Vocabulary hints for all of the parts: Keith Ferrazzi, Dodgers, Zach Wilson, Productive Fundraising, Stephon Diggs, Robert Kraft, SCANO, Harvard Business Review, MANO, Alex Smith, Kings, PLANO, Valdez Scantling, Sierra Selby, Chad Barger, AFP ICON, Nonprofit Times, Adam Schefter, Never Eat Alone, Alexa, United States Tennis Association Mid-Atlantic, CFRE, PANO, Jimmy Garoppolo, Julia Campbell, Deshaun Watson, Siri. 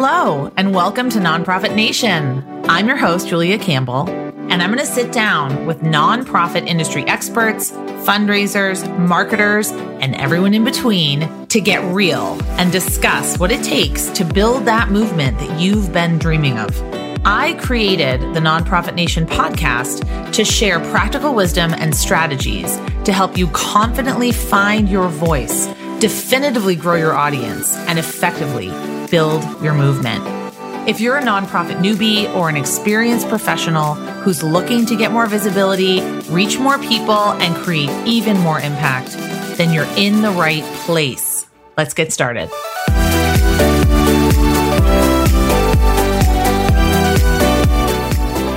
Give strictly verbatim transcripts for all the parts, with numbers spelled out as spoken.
Hello, and welcome to Nonprofit Nation. I'm your host, Julia Campbell, and I'm going to sit down with nonprofit industry experts, fundraisers, marketers, and everyone in between to get real and discuss what it takes to build that movement that you've been dreaming of. I created the Nonprofit Nation podcast to share practical wisdom and strategies to help you confidently find your voice, definitively grow your audience, and effectively build your movement. If you're a nonprofit newbie or an experienced professional who's looking to get more visibility, reach more people, and create even more impact, then you're in the right place. Let's get started.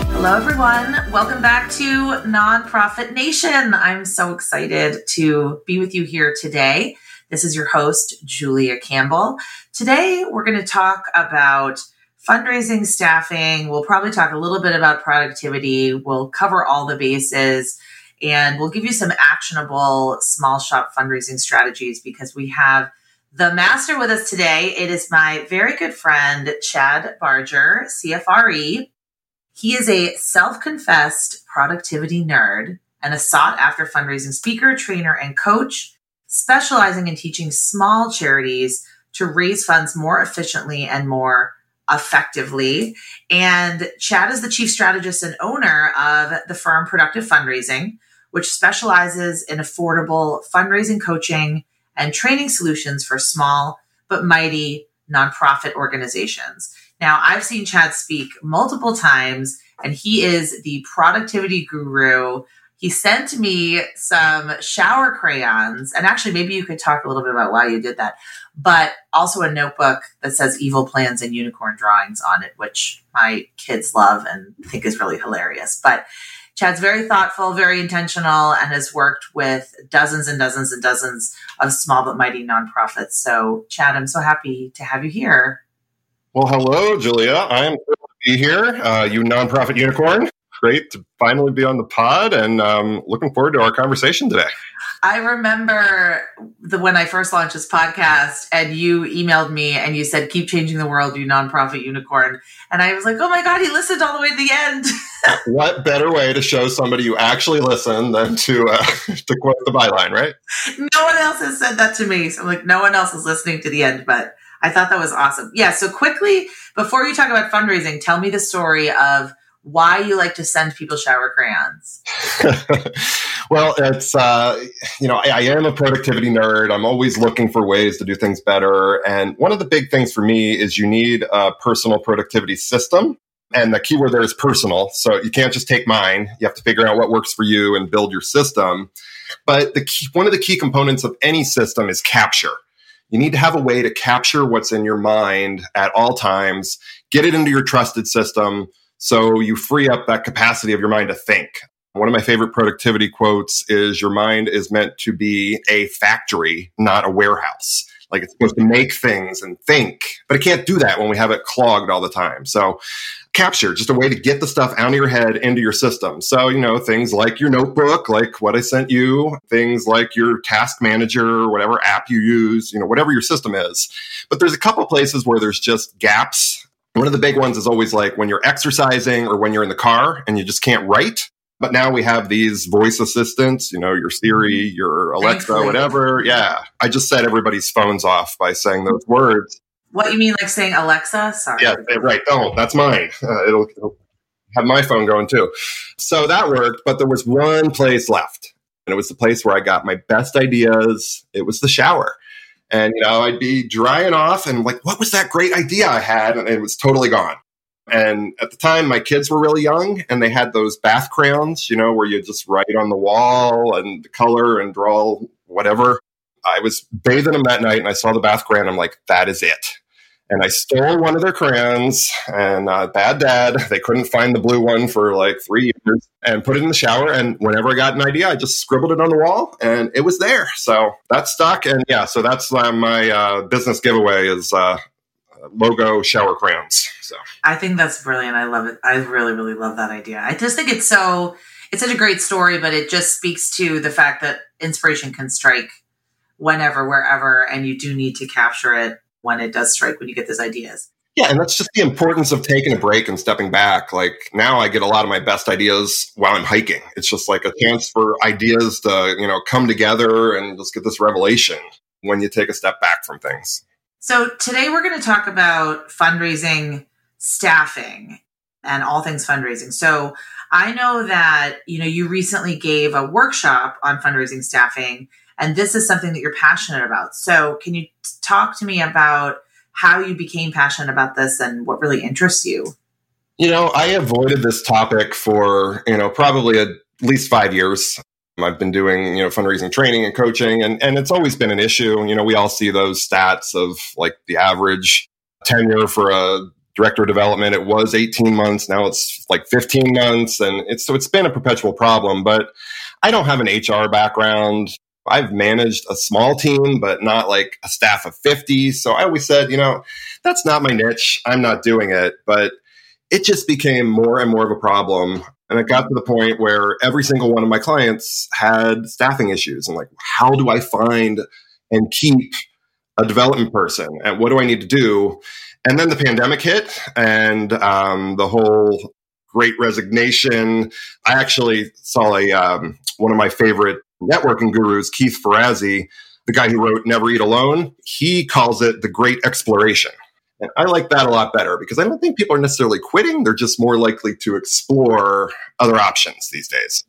Hello, everyone. Welcome back to Nonprofit Nation. I'm so excited to be with you here today. This is your host, Julia Campbell. Today, we're going to talk about fundraising, staffing. We'll probably talk a little bit about productivity. We'll cover all the bases, and we'll give you some actionable small shop fundraising strategies because we have the master with us today. It is my very good friend, Chad Barger, C F R E. He is a self-confessed productivity nerd and a sought-after fundraising speaker, trainer, and coach, specializing in teaching small charities to raise funds more efficiently and more effectively. And Chad is the chief strategist and owner of the firm Productive Fundraising, which specializes in affordable fundraising coaching and training solutions for small but mighty nonprofit organizations. Now, I've seen Chad speak multiple times, and he is the productivity guru. He sent me some shower crayons, and actually maybe you could talk a little bit about why you did that, but also a notebook that says evil plans and unicorn drawings on it, which my kids love and think is really hilarious. But Chad's very thoughtful, very intentional, and has worked with dozens and dozens and dozens of small but mighty nonprofits. So Chad, I'm so happy to have you here. Well, hello, Julia. I am thrilled to be here, uh, you nonprofit unicorn. Great to finally be on the pod, and um, looking forward to our conversation today. I remember the, when I first launched this podcast and you emailed me and you said, keep changing the world, you nonprofit unicorn. And I was like, oh my God, he listened all the way to the end. What better way to show somebody you actually listen than to uh, to quote the byline, right? No one else has said that to me. So I'm like, no one else is listening to the end, but I thought that was awesome. Yeah. So quickly, before you talk about fundraising, tell me the story of why you like to send people shower crayons. Well, it's, uh, you know, I, I am a productivity nerd. I'm always looking for ways to do things better. And one of the big things for me is you need a personal productivity system. And the keyword there is personal. So you can't just take mine. You have to figure out what works for you and build your system. But the key, one of the key components of any system is capture. You need to have a way to capture what's in your mind at all times, get it into your trusted system, so you free up that capacity of your mind to think. One of my favorite productivity quotes is, your mind is meant to be a factory, not a warehouse. Like, it's supposed to make things and think, but it can't do that when we have it clogged all the time. So capture, just a way to get the stuff out of your head into your system. So, you know, things like your notebook, like what I sent you, things like your task manager, whatever app you use, you know, whatever your system is. But there's a couple places where there's just gaps. One of the big ones is always like when you're exercising or when you're in the car and you just can't write. But now we have these voice assistants, you know, your Siri, your Alexa, whatever. Yeah. I just set everybody's phones off by saying those words. What, you mean like saying Alexa? Sorry. Yeah, right. Oh, that's mine. Uh, it'll, it'll have my phone going too. So that worked, but there was one place left. And it was the place where I got my best ideas. It was the shower. And, you know, I'd be drying off and like, what was that great idea I had? And it was totally gone. And at the time, my kids were really young and they had those bath crayons, you know, where you just write on the wall and the color and draw whatever. I was bathing them that night and I saw the bath crayon. I'm like, that is it. And I stole one of their crayons, and uh, bad dad, they couldn't find the blue one for like three years, and put it in the shower. And whenever I got an idea, I just scribbled it on the wall and it was there. So that stuck. And yeah, so that's uh, my uh, business giveaway is uh, logo shower crayons. So I think that's brilliant. I love it. I really, really love that idea. I just think it's so, it's such a great story, but it just speaks to the fact that inspiration can strike whenever, wherever, and you do need to capture it when it does strike, when you get those ideas. Yeah, and that's just the importance of taking a break and stepping back. Like, now I get a lot of my best ideas while I'm hiking. It's just like a chance for ideas to, you know, come together and just get this revelation when you take a step back from things. So today we're going to talk about fundraising, staffing, and all things fundraising. So I know that, you know, you recently gave a workshop on fundraising staffing, and this is something that you're passionate about. So can you talk to me about how you became passionate about this and what really interests you? You know, I avoided this topic for, you know, probably at least five years. I've been doing, you know, fundraising training and coaching, and, and it's always been an issue. And, you know, we all see those stats of like the average tenure for a director of development. It was eighteen months. Now it's like fifteen months. And it's, so it's been a perpetual problem, but I don't have an H R background. I've managed a small team, but not like a staff of fifty. So I always said, you know, that's not my niche. I'm not doing it, but it just became more and more of a problem. And it got to the point where every single one of my clients had staffing issues. And like, how do I find and keep a development person? And what do I need to do? And then the pandemic hit and um, the whole great resignation. I actually saw a um, one of my favorite networking gurus, Keith Ferrazzi, the guy who wrote Never Eat Alone. He calls it the great exploration. And I like that a lot better because I don't think people are necessarily quitting. They're just more likely to explore other options these days.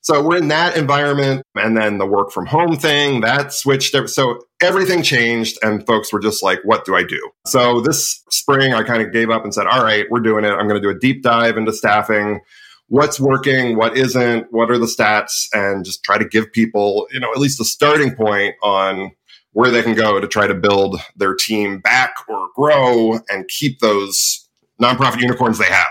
So we're in that environment. And then the work from home thing, that switched. So everything changed and folks were just like, what do I do? So this spring, I kind of gave up and said, all right, we're doing it. I'm going to do a deep dive into staffing. What's working? What isn't? What are the stats? And just try to give people, you know, at least a starting point on where they can go to try to build their team back or grow and keep those nonprofit unicorns they have.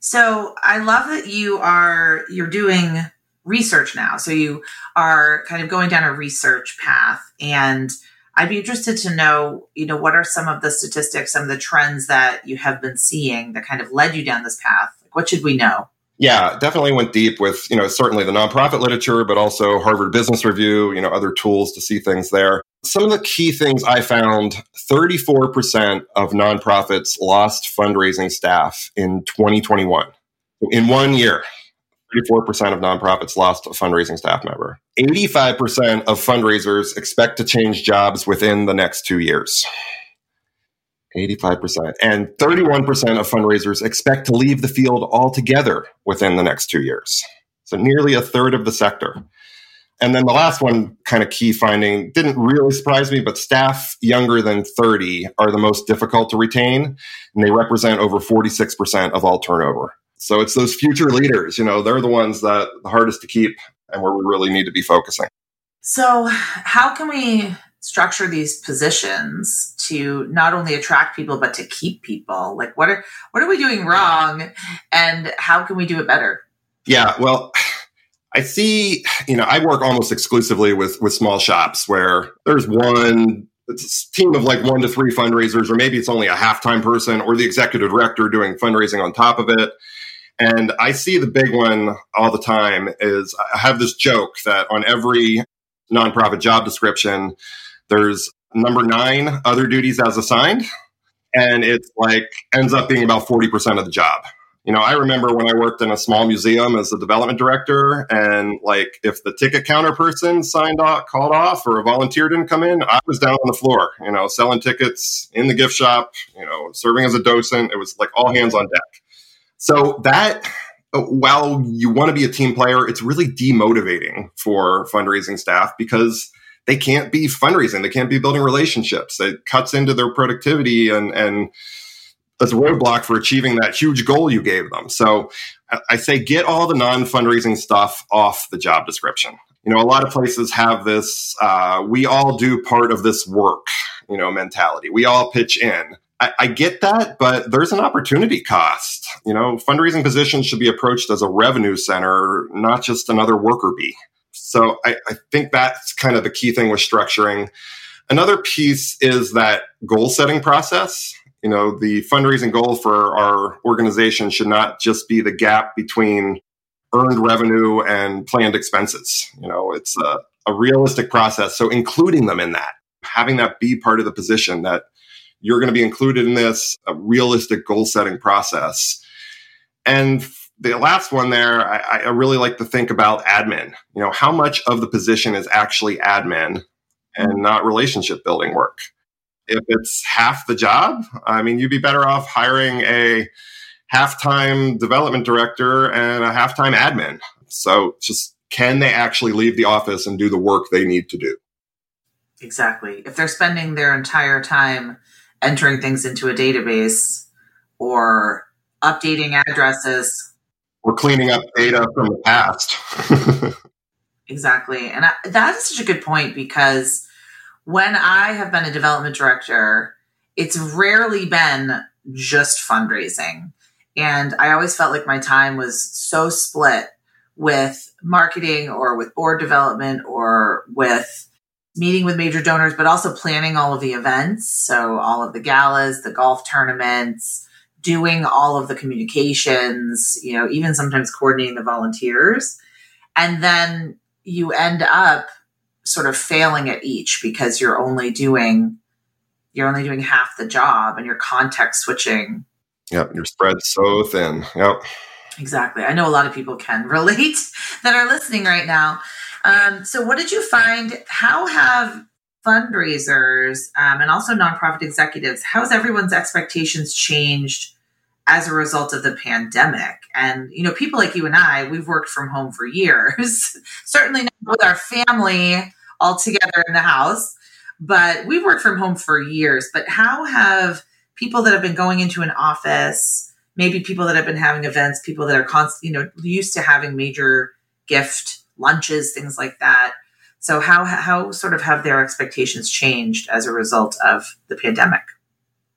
So I love that you are, you're doing research now. So you are kind of going down a research path, and I'd be interested to know, you know, what are some of the statistics, some of the trends that you have been seeing that kind of led you down this path? Like, what should we know? Yeah, definitely went deep with, you know, certainly the nonprofit literature, but also Harvard Business Review, you know, other tools to see things there. Some of the key things I found, thirty-four percent of nonprofits lost fundraising staff in twenty twenty-one. In one year, thirty-four percent of nonprofits lost a fundraising staff member. eighty-five percent of fundraisers expect to change jobs within the next two years. eighty-five percent. And thirty-one percent of fundraisers expect to leave the field altogether within the next two years. So nearly a third of the sector. And then the last one, kind of key finding, didn't really surprise me, but staff younger than thirty are the most difficult to retain, and they represent over forty-six percent of all turnover. So it's those future leaders, you know, they're the ones that are the hardest to keep and where we really need to be focusing. So how can we structure these positions to not only attract people, but to keep people? Like, what are, what are we doing wrong and how can we do it better? Yeah, well, I see, you know, I work almost exclusively with, with small shops where there's one it's a team of like one to three fundraisers, or maybe it's only a half-time person or the executive director doing fundraising on top of it. And I see the big one all the time is I have this joke that on every nonprofit job description, there's number nine, other duties as assigned. And it's like ends up being about forty percent of the job. You know, I remember when I worked in a small museum as the development director, and like if the ticket counter person signed off, called off, or a volunteer didn't come in, I was down on the floor, you know, selling tickets in the gift shop, you know, serving as a docent. It was like all hands on deck. So that, while you want to be a team player, it's really demotivating for fundraising staff because they can't be fundraising. They can't be building relationships. It cuts into their productivity and, and, as a roadblock for achieving that huge goal you gave them. So I say, get all the non-fundraising stuff off the job description. You know, a lot of places have this, uh, we all do part of this work, you know, mentality. We all pitch in. I, I get that, but there's an opportunity cost. You know, fundraising positions should be approached as a revenue center, not just another worker bee. So I, I think that's kind of the key thing with structuring. Another piece is that goal setting process. You know, the fundraising goal for our organization should not just be the gap between earned revenue and planned expenses. You know, it's a, a realistic process. So including them in that, having that be part of the position that You're going to be included in this, a realistic goal setting process. And the last one there, I, I really like to think about admin. You know, how much of the position is actually admin and not relationship building work? If it's half the job, I mean, you'd be better off hiring a half-time development director and a half-time admin. So just, can they actually leave the office and do the work they need to do? Exactly. If they're spending their entire time entering things into a database or updating addresses. Or cleaning up data from the past. Exactly. And I, that is such a good point, because when I have been a development director, it's rarely been just fundraising. And I always felt like my time was so split with marketing or with board development or with meeting with major donors, but also planning all of the events. So all of the galas, the golf tournaments, doing all of the communications, you know, even sometimes coordinating the volunteers. And then you end up sort of failing at each because you're only doing, you're only doing half the job and you're context switching. Yep. You're spread so thin. Yep. Exactly. I know a lot of people can relate that are listening right now. Um, so what did you find? How have fundraisers um, and also nonprofit executives, how has everyone's expectations changed as a result of the pandemic? And, you know, people like you and I, we've worked from home for years, certainly not with our family all together in the house, but we've worked from home for years. But how have people that have been going into an office, maybe people that have been having events, people that are constantly, you know, used to having major gift lunches, things like that. So how how sort of have their expectations changed as a result of the pandemic?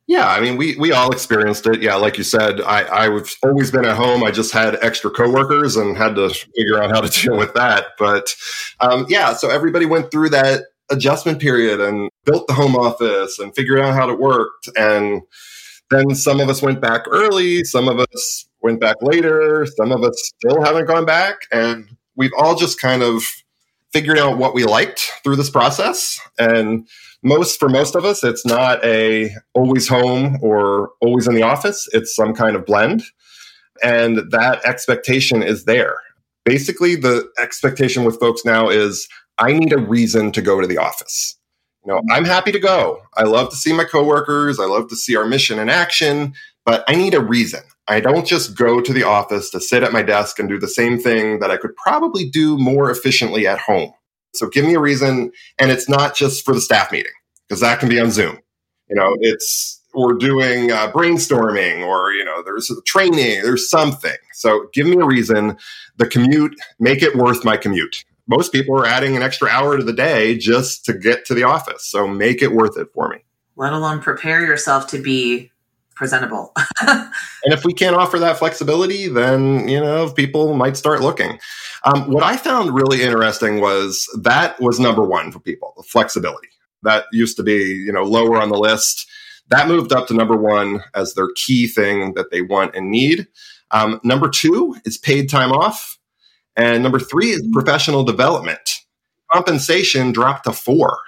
Yeah, I mean, we we all experienced it. Yeah, like you said, I, I've always been at home. I just had extra coworkers and had to figure out how to deal with that. But um, yeah, so everybody went through that adjustment period and built the home office and figured out how it worked. And then some of us went back early. Some of us went back later. Some of us still haven't gone back. And we've all just kind of figured out what we liked through this process. And most for most of us, it's not a always home or always in the office. It's some kind of blend. And that expectation is there. Basically, the expectation with folks now is, I need a reason to go to the office. You know, I'm happy to go. I love to see my coworkers. I love to see our mission in action, but I need a reason. I don't just go to the office to sit at my desk and do the same thing that I could probably do more efficiently at home. So give me a reason. And it's not just for the staff meeting, because that can be on Zoom. You know, it's, we're doing uh, brainstorming or, you know, there's a training, there's something. So give me a reason. The commute, make it worth my commute. Most people are adding an extra hour to the day just to get to the office. So make it worth it for me. Let alone prepare yourself to be presentable. And if we can't offer that flexibility, then, you know, people might start looking. Um, what I found really interesting was that was number one for people, the flexibility. That used to be, you know, lower on the list. That moved up to number one as their key thing that they want and need. Um, number two is paid time off. And number three is professional development. Compensation dropped to four.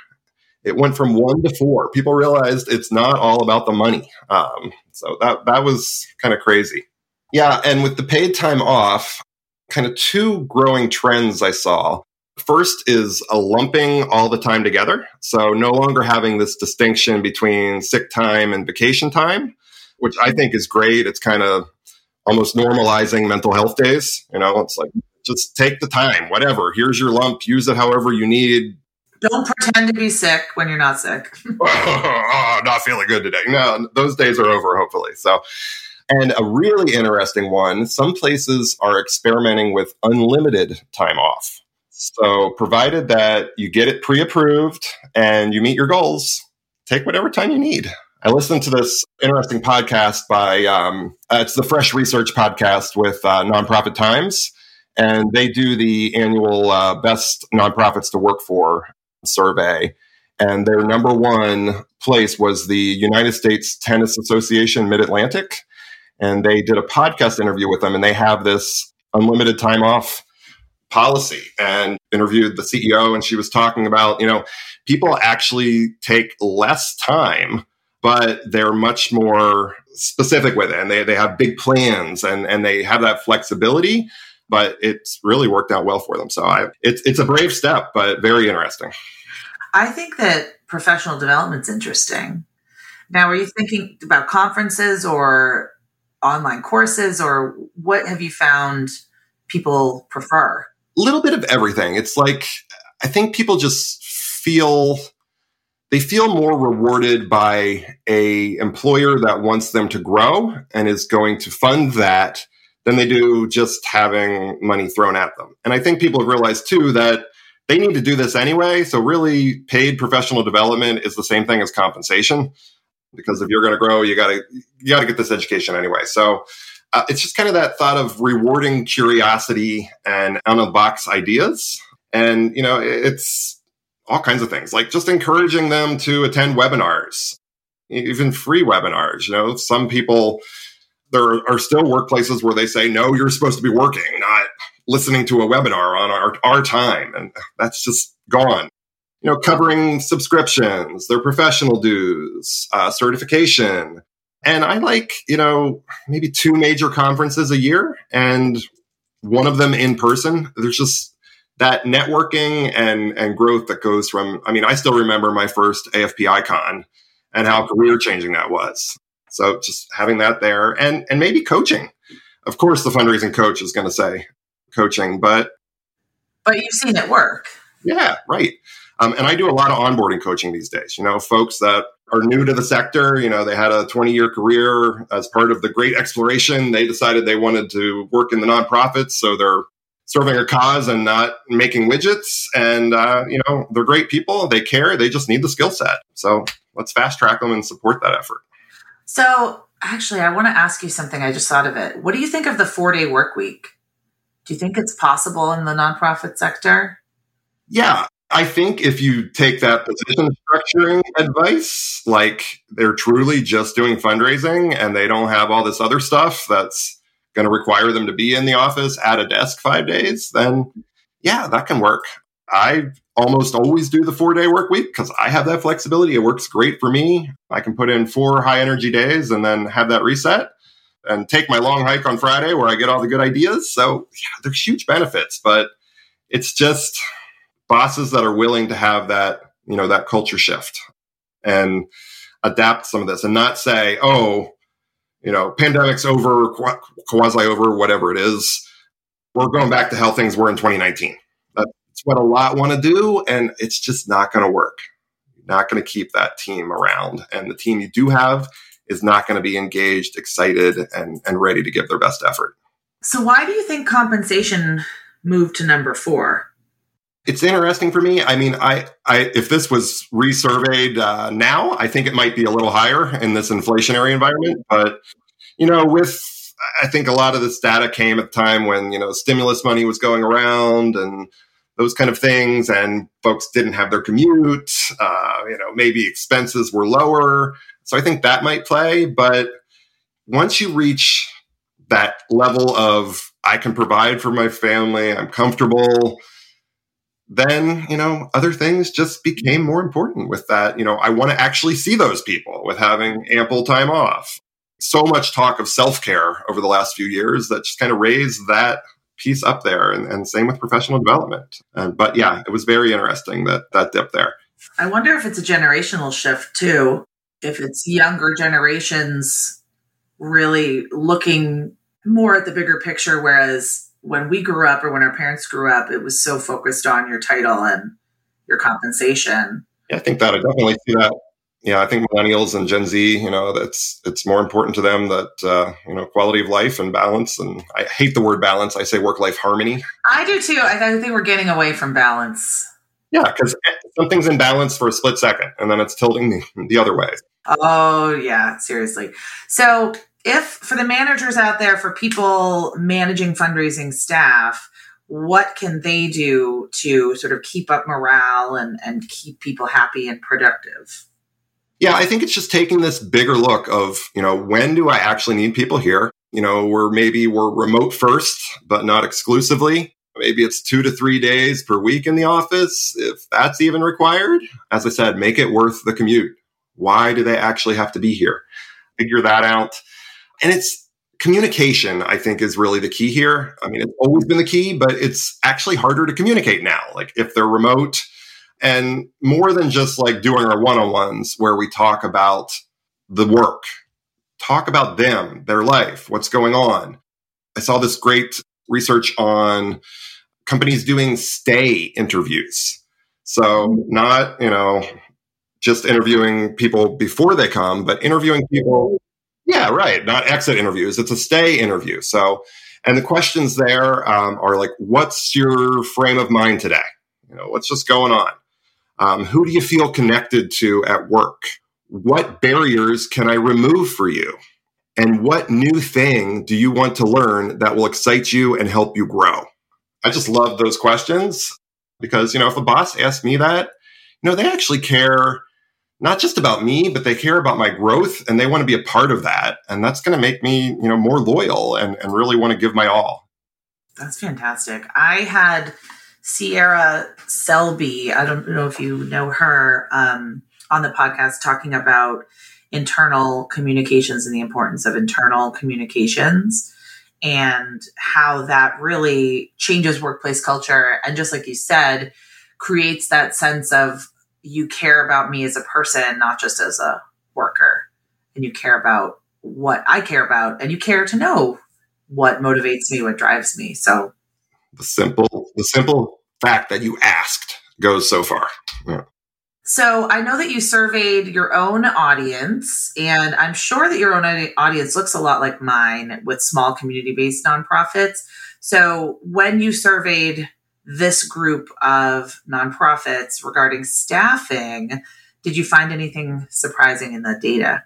It went from one to four. People realized it's not all about the money. Um, so that that was kind of crazy. Yeah, and with the paid time off, kind of two growing trends I saw. First is a lumping all the time together. So no longer having this distinction between sick time and vacation time, which I think is great. It's kind of almost normalizing mental health days. You know, it's like, just take the time, whatever. Here's your lump. Use it however you need. Don't pretend to be sick when you're not sick. oh, oh, not feeling good today. No, those days are over, hopefully. So, and a really interesting one, some places are experimenting with unlimited time off. So provided that you get it pre-approved and you meet your goals, take whatever time you need. I listened to this interesting podcast by, um, uh, it's the Fresh Research podcast with uh, Nonprofit Times. And they do the annual uh, best nonprofits to work for survey. And their number one place was the United States Tennis Association Mid-Atlantic. And they did a podcast interview with them, and they have this unlimited time off policy, and interviewed the C E O. And she was talking about, you know, people actually take less time, but they're much more specific with it, and they, they have big plans, and, and they have that flexibility, but it's really worked out well for them. So I, it's it's a brave step, but very interesting. I think that professional development's interesting. Now, are you thinking about conferences or online courses, or what have you found people prefer? A little bit of everything. It's like, I think people just feel, they feel more rewarded by a employer that wants them to grow and is going to fund that than they do just having money thrown at them. And I think people have realized too that they need to do this anyway. So really, paid professional development is the same thing as compensation, because if you're going to grow, you got to you got to get this education anyway. So uh, it's just kind of that thought of rewarding curiosity and out-of-the-box ideas. And, you know, it's all kinds of things, like just encouraging them to attend webinars, even free webinars. You know, some people, there are still workplaces where they say, no, you're supposed to be working, not listening to a webinar on our, our time. And that's just gone. You know, covering subscriptions, their professional dues, uh, certification. And I like, you know, maybe two major conferences a year and one of them in person. There's just that networking and, and growth that goes from, I mean, I still remember my first A F P ICON and how career changing that was. So just having that there, and, and maybe coaching. Of course, the fundraising coach is going to say coaching, but. But you've seen it work. Yeah, right. Um, and I do a lot of onboarding coaching these days. You know, folks that are new to the sector, you know, they had a twenty-year career as part of the great exploration. They decided they wanted to work in the nonprofits, so they're serving a cause and not making widgets. And, uh, you know, they're great people. They care. They just need the skill set. So let's fast track them and support that effort. So actually, I want to ask you something. I just thought of it. What do you think of the four-day work week? Do you think it's possible in the nonprofit sector? Yeah. I think if you take that position structuring advice, like they're truly just doing fundraising and they don't have all this other stuff that's going to require them to be in the office at a desk five days, then yeah, that can work. I almost always do the four-day work week because I have that flexibility. It works great for me. I can put in four high-energy days and then have that reset and take my long hike on Friday where I get all the good ideas. So yeah, there's huge benefits, but it's just bosses that are willing to have that, you know, that culture shift and adapt some of this and not say, oh, you know, pandemic's over, qu- quasi over, whatever it is. We're going back to how things were in twenty nineteen. That's what a lot want to do. And it's just not going to work. You're not going to keep that team around. And the team you do have is not going to be engaged, excited, and, and ready to give their best effort. So why do you think compensation moved to number four? It's interesting for me. I mean, I, I if this was resurveyed uh, now, I think it might be a little higher in this inflationary environment. But, you know, with, I think a lot of this data came at the time when, you know, stimulus money was going around and those kind of things, and folks didn't have their commute, uh, you know, maybe expenses were lower. So I think that might play. But once you reach that level of, I can provide for my family, I'm comfortable, then, you know, other things just became more important with that. You know, I want to actually see those people with having ample time off. So much talk of self-care over the last few years that just kind of raised that piece up there. And, and same with professional development. Uh, but yeah, it was very interesting that that dip there. I wonder if it's a generational shift too. If it's younger generations really looking more at the bigger picture, whereas when we grew up or when our parents grew up, it was so focused on your title and your compensation. Yeah, I think that I definitely see that. Yeah, I think millennials and Gen Z, you know, that's it's more important to them that, uh, you know, quality of life and balance. And I hate the word balance. I say work-life harmony. I do too. I think we're getting away from balance. Yeah, because something's in balance for a split second and then it's tilting the, the other way. Oh, yeah, seriously. So if for the managers out there, for people managing fundraising staff, what can they do to sort of keep up morale and, and keep people happy and productive? Yeah, I think it's just taking this bigger look of, you know, when do I actually need people here? You know, we're maybe we're remote first, but not exclusively. Maybe it's two to three days per week in the office, if that's even required. As I said, make it worth the commute. Why do they actually have to be here? Figure that out. And it's communication, I think, is really the key here. I mean, it's always been the key, but it's actually harder to communicate now. Like if they're remote and more than just like doing our one-on-ones where we talk about the work, talk about them, their life, what's going on. I saw this great research on companies doing stay interviews. So not, you know, just interviewing people before they come, but interviewing people. Yeah, right. Not exit interviews. It's a stay interview. So, and the questions there um, are like, what's your frame of mind today? You know, what's just going on? Um, who do you feel connected to at work? What barriers can I remove for you? And what new thing do you want to learn that will excite you and help you grow? I just love those questions because, you know, if a boss asks me that, you know, they actually care not just about me, but they care about my growth and they want to be a part of that. And that's going to make me, you know, more loyal and, and really want to give my all. That's fantastic. I had Sierra Selby, I don't know if you know her, um, on the podcast talking about internal communications and the importance of internal communications and how that really changes workplace culture. And just like you said, creates that sense of you care about me as a person, not just as a worker. And you care about what I care about and you care to know what motivates me, what drives me. So the simple, the simple fact that you asked goes so far. Yeah. So I know that you surveyed your own audience, and I'm sure that your own audience looks a lot like mine with small community-based nonprofits. So when you surveyed this group of nonprofits regarding staffing, did you find anything surprising in the data?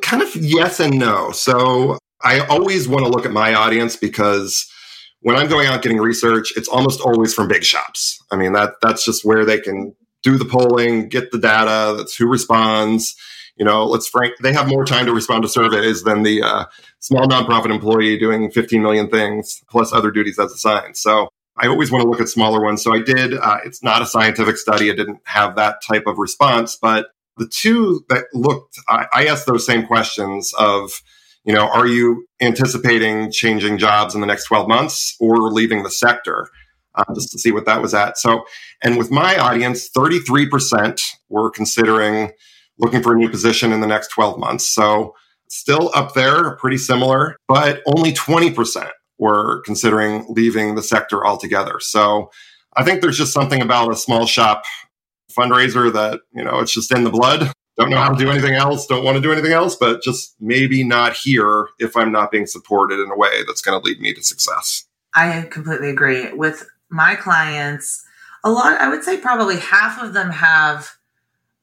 Kind of yes and no. So I always want to look at my audience because when I'm going out getting research, it's almost always from big shops. I mean, that that's just where they can do the polling, get the data. That's who responds. You know, let's frank, they have more time to respond to surveys than the uh, small nonprofit employee doing fifteen million things plus other duties as assigned. So I always want to look at smaller ones. So I did, uh, it's not a scientific study. I didn't have that type of response, but the two that looked, I, I asked those same questions of, you know, are you anticipating changing jobs in the next twelve months or leaving the sector? Uh, just to see what that was at. So, and with my audience, thirty-three percent were considering looking for a new position in the next twelve months. So still up there, pretty similar, but only twenty percent were considering leaving the sector altogether. So I think there's just something about a small shop fundraiser that, you know, it's just in the blood. Don't know how to do anything else. Don't want to do anything else, but just maybe not here if I'm not being supported in a way that's going to lead me to success. I completely agree. With my clients, a lot, I would say probably half of them have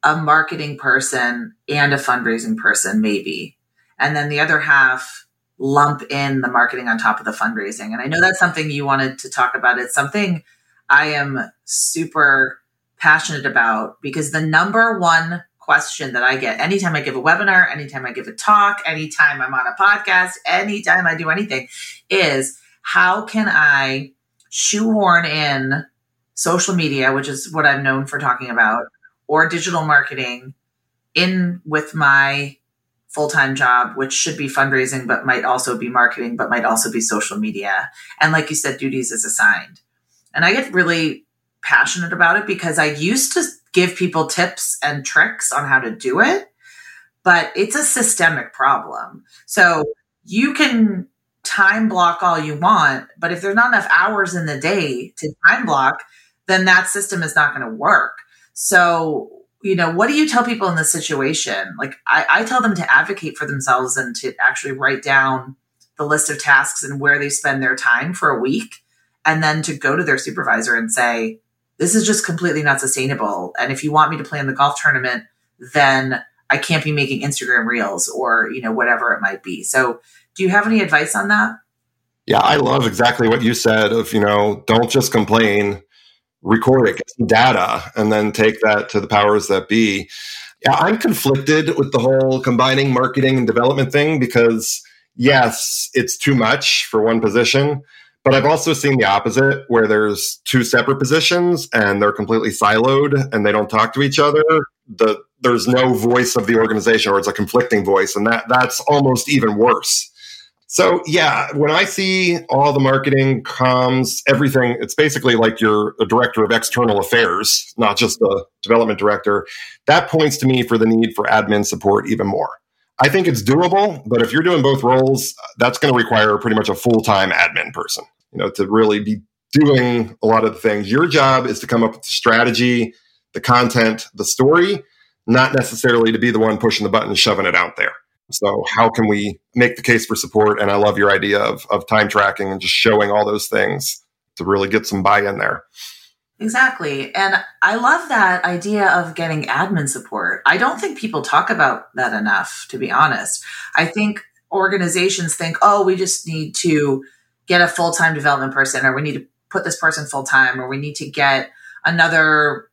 a marketing person and a fundraising person, maybe. And then the other half lump in the marketing on top of the fundraising. And I know that's something you wanted to talk about. It's something I am super passionate about because the number one question that I get anytime I give a webinar, anytime I give a talk, anytime I'm on a podcast, anytime I do anything is, how can I shoehorn in social media, which is what I'm known for talking about, or digital marketing in with my full-time job, which should be fundraising, but might also be marketing, but might also be social media. And like you said, duties is assigned. And I get really passionate about it because I used to give people tips and tricks on how to do it, but it's a systemic problem. So you can time block all you want, but if there's not enough hours in the day to time block, then that system is not going to work. So, you know, what do you tell people in this situation? Like I, I tell them to advocate for themselves and to actually write down the list of tasks and where they spend their time for a week. And then to go to their supervisor and say, this is just completely not sustainable. And if you want me to play in the golf tournament, then I can't be making Instagram reels or, you know, whatever it might be. So do you have any advice on that? Yeah, I love exactly what you said of, you know, don't just complain, record it, get some data, and then take that to the powers that be. Yeah, I'm conflicted with the whole combining marketing and development thing because, yes, it's too much for one position, But I've also seen the opposite, where there's two separate positions and they're completely siloed and they don't talk to each other. The, there's no voice of the organization, or it's a conflicting voice, and that that's almost even worse. So yeah, when I see all the marketing, comms, everything, it's basically like you're a director of external affairs, not just a development director. That points to me for the need for admin support even more. I think it's doable, but if you're doing both roles, that's going to require pretty much a full-time admin person, you know, to really be doing a lot of the things. Your job is to come up with the strategy, the content, the story, not necessarily to be the one pushing the button and shoving it out there. So how can we make the case for support? And I love your idea of, of time tracking and just showing all those things to really get some buy-in there. Exactly. And I love that idea of getting admin support. I don't think people talk about that enough, to be honest. I think organizations think, oh, we just need to get a full-time development person, or we need to put this person full-time, or we need to get another,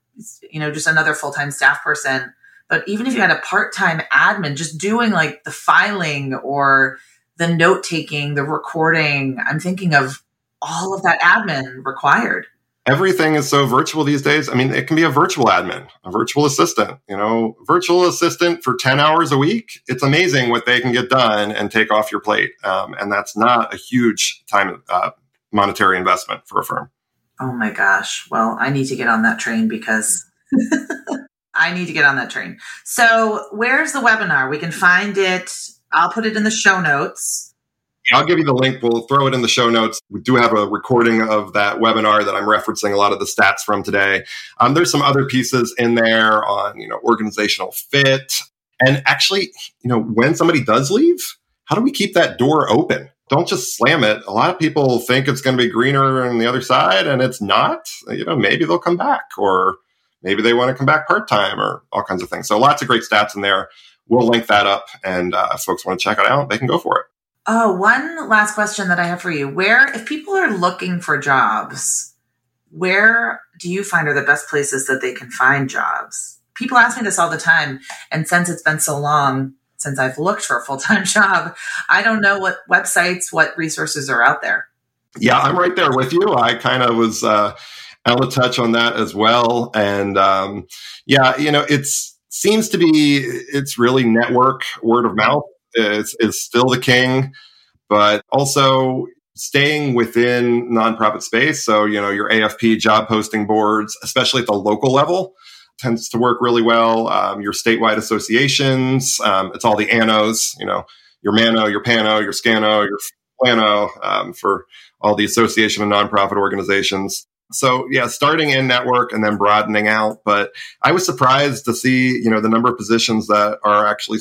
you know, just another full-time staff person. But even if you had a part-time admin, just doing like the filing or the note-taking, the recording, I'm thinking of all of that admin required. Everything is so virtual these days. I mean, it can be a virtual admin, a virtual assistant, you know, virtual assistant for ten hours a week. It's amazing what they can get done and take off your plate. Um, and that's not a huge time uh, monetary investment for a firm. Oh my gosh. Well, I need to get on that train because... I need to get on that train. So where's the webinar? We can find it. I'll put it in the show notes. Yeah, I'll give you the link. We'll throw it in the show notes. We do have a recording of that webinar that I'm referencing a lot of the stats from today. Um, there's some other pieces in there on, you know, organizational fit. And actually, you know, when somebody does leave, how do we keep that door open? Don't just slam it. A lot of people think it's going to be greener on the other side, and it's not. You know, maybe they'll come back, or maybe they want to come back part-time, or all kinds of things. So lots of great stats in there. We'll link that up. And uh, if folks want to check it out, they can go for it. Oh, one last question that I have for you. Where, if people are looking for jobs, where do you find are the best places that they can find jobs? People ask me this all the time. And since it's been so long since I've looked for a full-time job, I don't know what websites, what resources are out there. Yeah, I'm right there with you. I kind of was... Uh, I'll touch on that as well. And um, yeah, you know, it's seems to be, it's really network, word of mouth is, is still the king, but also staying within nonprofit space. So, you know, your A F P job posting boards, especially at the local level, tends to work really well. Um, your statewide associations, um, it's all the A N Os, you know, your MANO, your PANO, your SCANO, your PLANO, um, for all the association of nonprofit organizations. So yeah, starting in network and then broadening out. But I was surprised to see, you know, the number of positions that are actually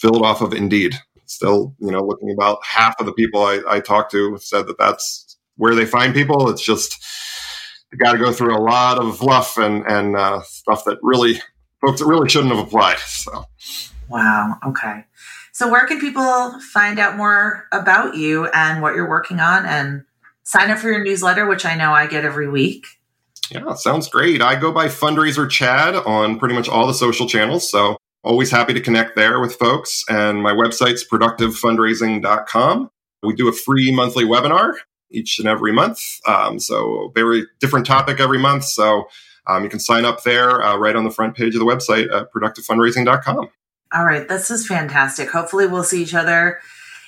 filled off of Indeed. Still, you know, looking about half of the people I, I talked to said that that's where they find people. It's just you got to go through a lot of fluff and and uh, stuff that really folks that really shouldn't have applied. So wow, okay. So where can people find out more about you and what you're working on, and sign up for your newsletter, which I know I get every week? Yeah, sounds great. I go by Fundraiser Chad on pretty much all the social channels. So always happy to connect there with folks. And my website's productive fundraising dot com. We do a free monthly webinar each and every month. Um, so very different topic every month. So um, you can sign up there uh, right on the front page of the website at productive fundraising dot com. All right. This is fantastic. Hopefully we'll see each other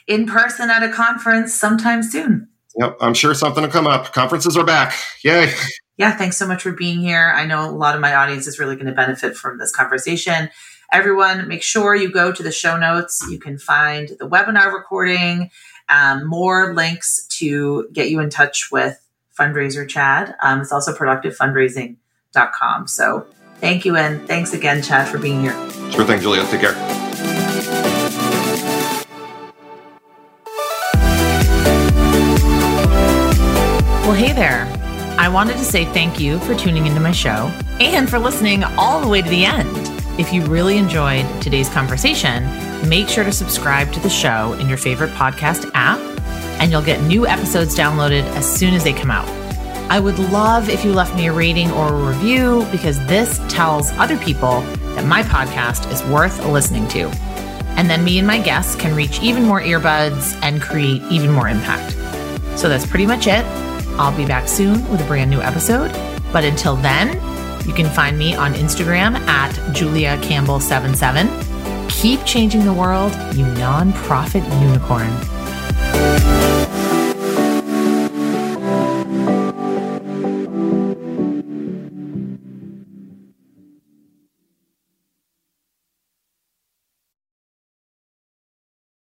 in person at a conference sometime soon. Yep, I'm sure something will come up. Conferences are back. Yay. Yeah, thanks so much for being here. I know a lot of my audience is really going to benefit from this conversation. Everyone, make sure you go to the show notes. You can find the webinar recording, um, more links to get you in touch with Fundraiser Chad. Um, it's also productive fundraising dot com. So thank you, and thanks again, Chad, for being here. Sure thing, Julia. Take care. Well, hey there. I wanted to say thank you for tuning into my show and for listening all the way to the end. If you really enjoyed today's conversation, make sure to subscribe to the show in your favorite podcast app, and you'll get new episodes downloaded as soon as they come out. I would love if you left me a rating or a review, because this tells other people that my podcast is worth listening to. And then me and my guests can reach even more earbuds and create even more impact. So that's pretty much it. I'll be back soon with a brand new episode. But until then, you can find me on Instagram at Julia Campbell seventy-seven. Keep changing the world, you nonprofit unicorn.